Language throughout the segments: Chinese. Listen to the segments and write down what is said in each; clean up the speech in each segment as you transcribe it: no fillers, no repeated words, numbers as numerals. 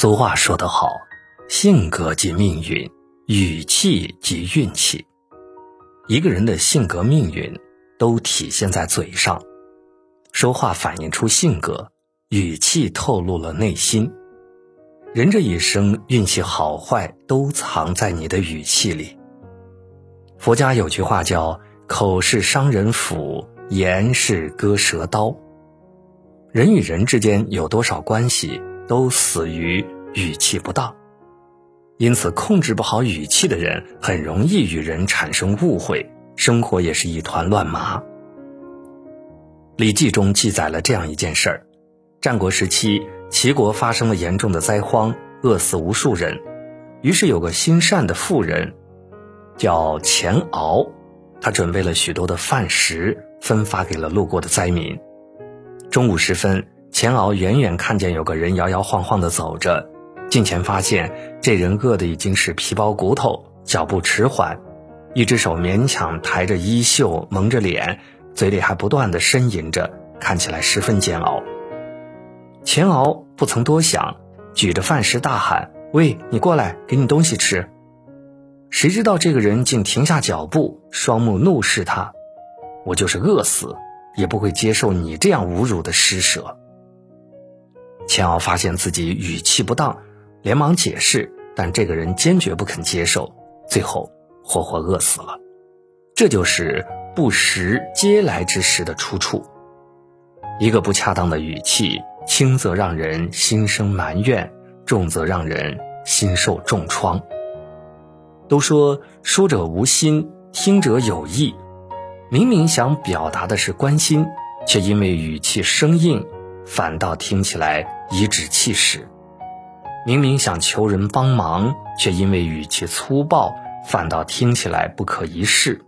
俗话说得好，性格即命运，语气即运气。一个人的性格命运都体现在嘴上，说话反映出性格，语气透露了内心。人这一生运气好坏都藏在你的语气里。佛家有句话叫口是伤人斧，言是割舌刀。人与人之间有多少关系都死于语气不当，因此控制不好语气的人很容易与人产生误会，生活也是一团乱麻。礼记中记载了这样一件事儿：战国时期齐国发生了严重的灾荒，饿死无数人。于是有个心善的妇人叫钱敖，他准备了许多的饭食分发给了路过的灾民。中午时分，钱敖远远看见有个人摇摇晃晃地走着，近前发现这人饿得已经是皮包骨头，脚步迟缓，一只手勉强抬着衣袖蒙着脸，嘴里还不断地呻吟着，看起来十分煎熬。钱敖不曾多想，举着饭食大喊：喂，你过来，给你东西吃。谁知道这个人竟停下脚步，双目怒视他：我就是饿死也不会接受你这样侮辱的施舍。钱敖发现自己语气不当，连忙解释，但这个人坚决不肯接受，最后活活饿死了。这就是不食嗟来之食的出处。一个不恰当的语气，轻则让人心生埋怨，重则让人心受重创。都说说者无心，听者有意，明明想表达的是关心，却因为语气生硬，反倒听起来颐指气使。明明想求人帮忙，却因为语气粗暴，反倒听起来不可一世。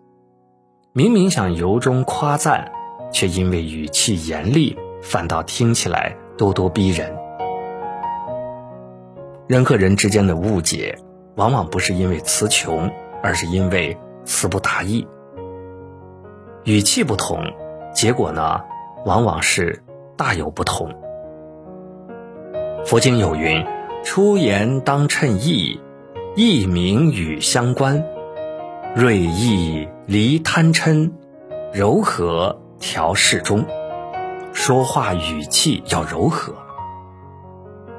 明明想由衷夸赞，却因为语气严厉，反倒听起来咄咄逼人。人和人之间的误解往往不是因为词穷，而是因为词不达意。语气不同，结果呢，往往是大有不同。佛经有云：出言当称意，意名与相关，锐意离贪嗔，柔和调适中。说话语气要柔和。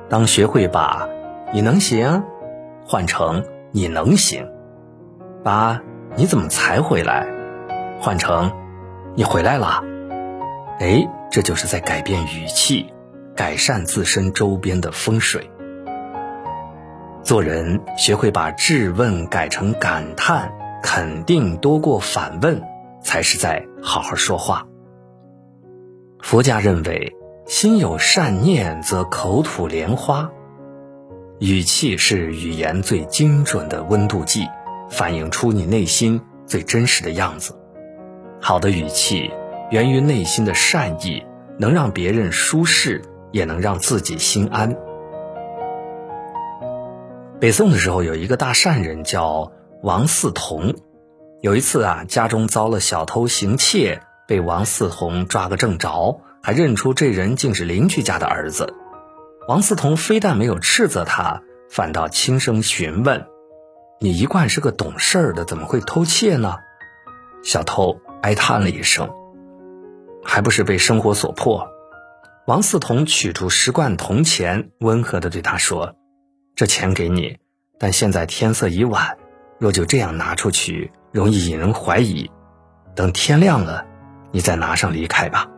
当学会把你能行换成你能行，把你怎么才回来换成你回来了，这就是在改变语气，改善自身周边的风水。做人学会把质问改成感叹，肯定多过反问，才是在好好说话。佛家认为，心有善念则口吐莲花。语气是语言最精准的温度计，反映出你内心最真实的样子。好的语气源于内心的善意，能让别人舒适，也能让自己心安。北宋的时候，有一个大善人叫王嗣同。有一次家中遭了小偷行窃，被王嗣同抓个正着，还认出这人竟是邻居家的儿子。王嗣同非但没有斥责他，反倒轻声询问：你一贯是个懂事儿的，怎么会偷窃呢？小偷哀叹了一声：还不是被生活所迫。王嗣同取出10贯铜钱，温和地对他说：这钱给你，但现在天色已晚，若就这样拿出去，容易引人怀疑，等天亮了你再拿上离开吧。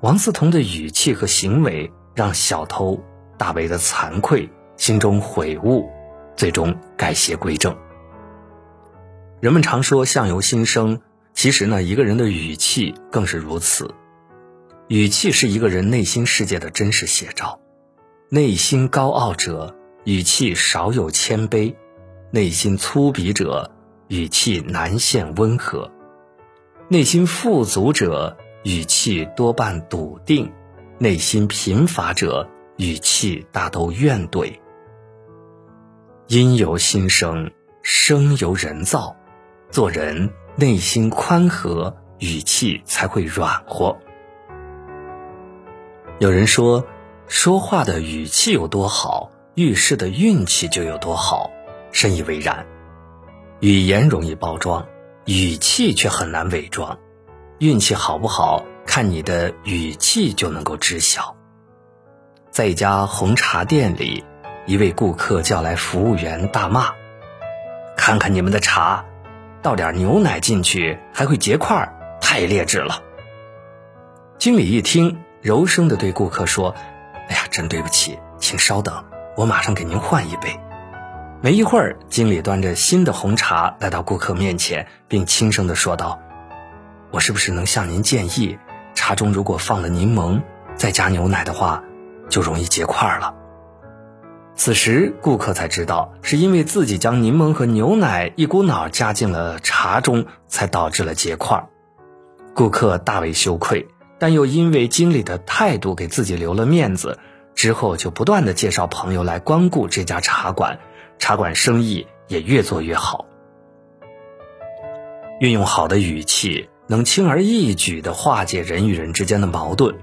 王嗣同的语气和行为让小偷大为的惭愧，心中悔悟，最终改邪归正。人们常说相由心生，其实呢，一个人的语气更是如此。语气是一个人内心世界的真实写照。内心高傲者，语气少有谦卑；内心粗鄙者，语气难现温和；内心富足者，语气多半笃定；内心贫乏者，语气大都怨怼。因由心生，生由人造，做人内心宽和，语气才会软和。有人说，说话的语气有多好，遇事的运气就有多好，深以为然。语言容易包装，语气却很难伪装。运气好不好，看你的语气就能够知晓。在一家红茶店里，一位顾客叫来服务员大骂：看看你们的茶，倒点牛奶进去还会结块，太劣质了。经理一听，柔声地对顾客说：哎呀，真对不起，请稍等，我马上给您换一杯。没一会儿，经理端着新的红茶来到顾客面前，并轻声地说道：我是不是能向您建议，茶中如果放了柠檬再加牛奶的话，就容易结块了。此时顾客才知道，是因为自己将柠檬和牛奶一股脑加进了茶中，才导致了结块。顾客大为羞愧，但又因为经理的态度给自己留了面子，之后就不断地介绍朋友来光顾这家茶馆，茶馆生意也越做越好。运用好的语气，能轻而易举地化解人与人之间的矛盾。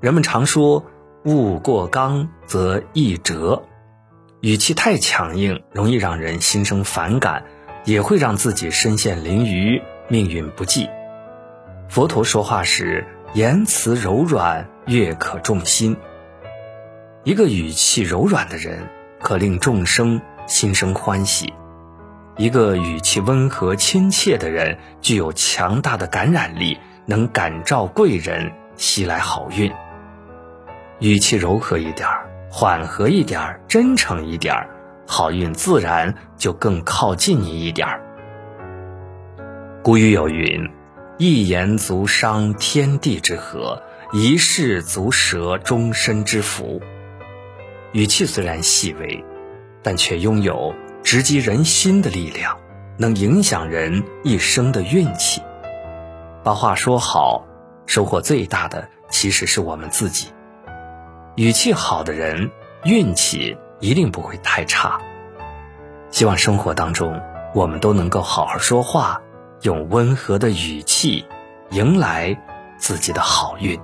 人们常说物过刚则易折，语气太强硬，容易让人心生反感，也会让自己身陷囹圄，命运不济。佛陀说话时，言辞柔软，悦可众心。一个语气柔软的人，可令众生心生欢喜；一个语气温和亲切的人，具有强大的感染力，能感召贵人，吸来好运。语气柔和一点，缓和一点，真诚一点，好运自然就更靠近你一点。古语有云：一言足伤天地之和，一事足折终身之福。语气虽然细微，但却拥有直击人心的力量，能影响人一生的运气。把话说好，收获最大的其实是我们自己。语气好的人，运气一定不会太差。希望生活当中，我们都能够好好说话，用温和的语气，迎来自己的好运。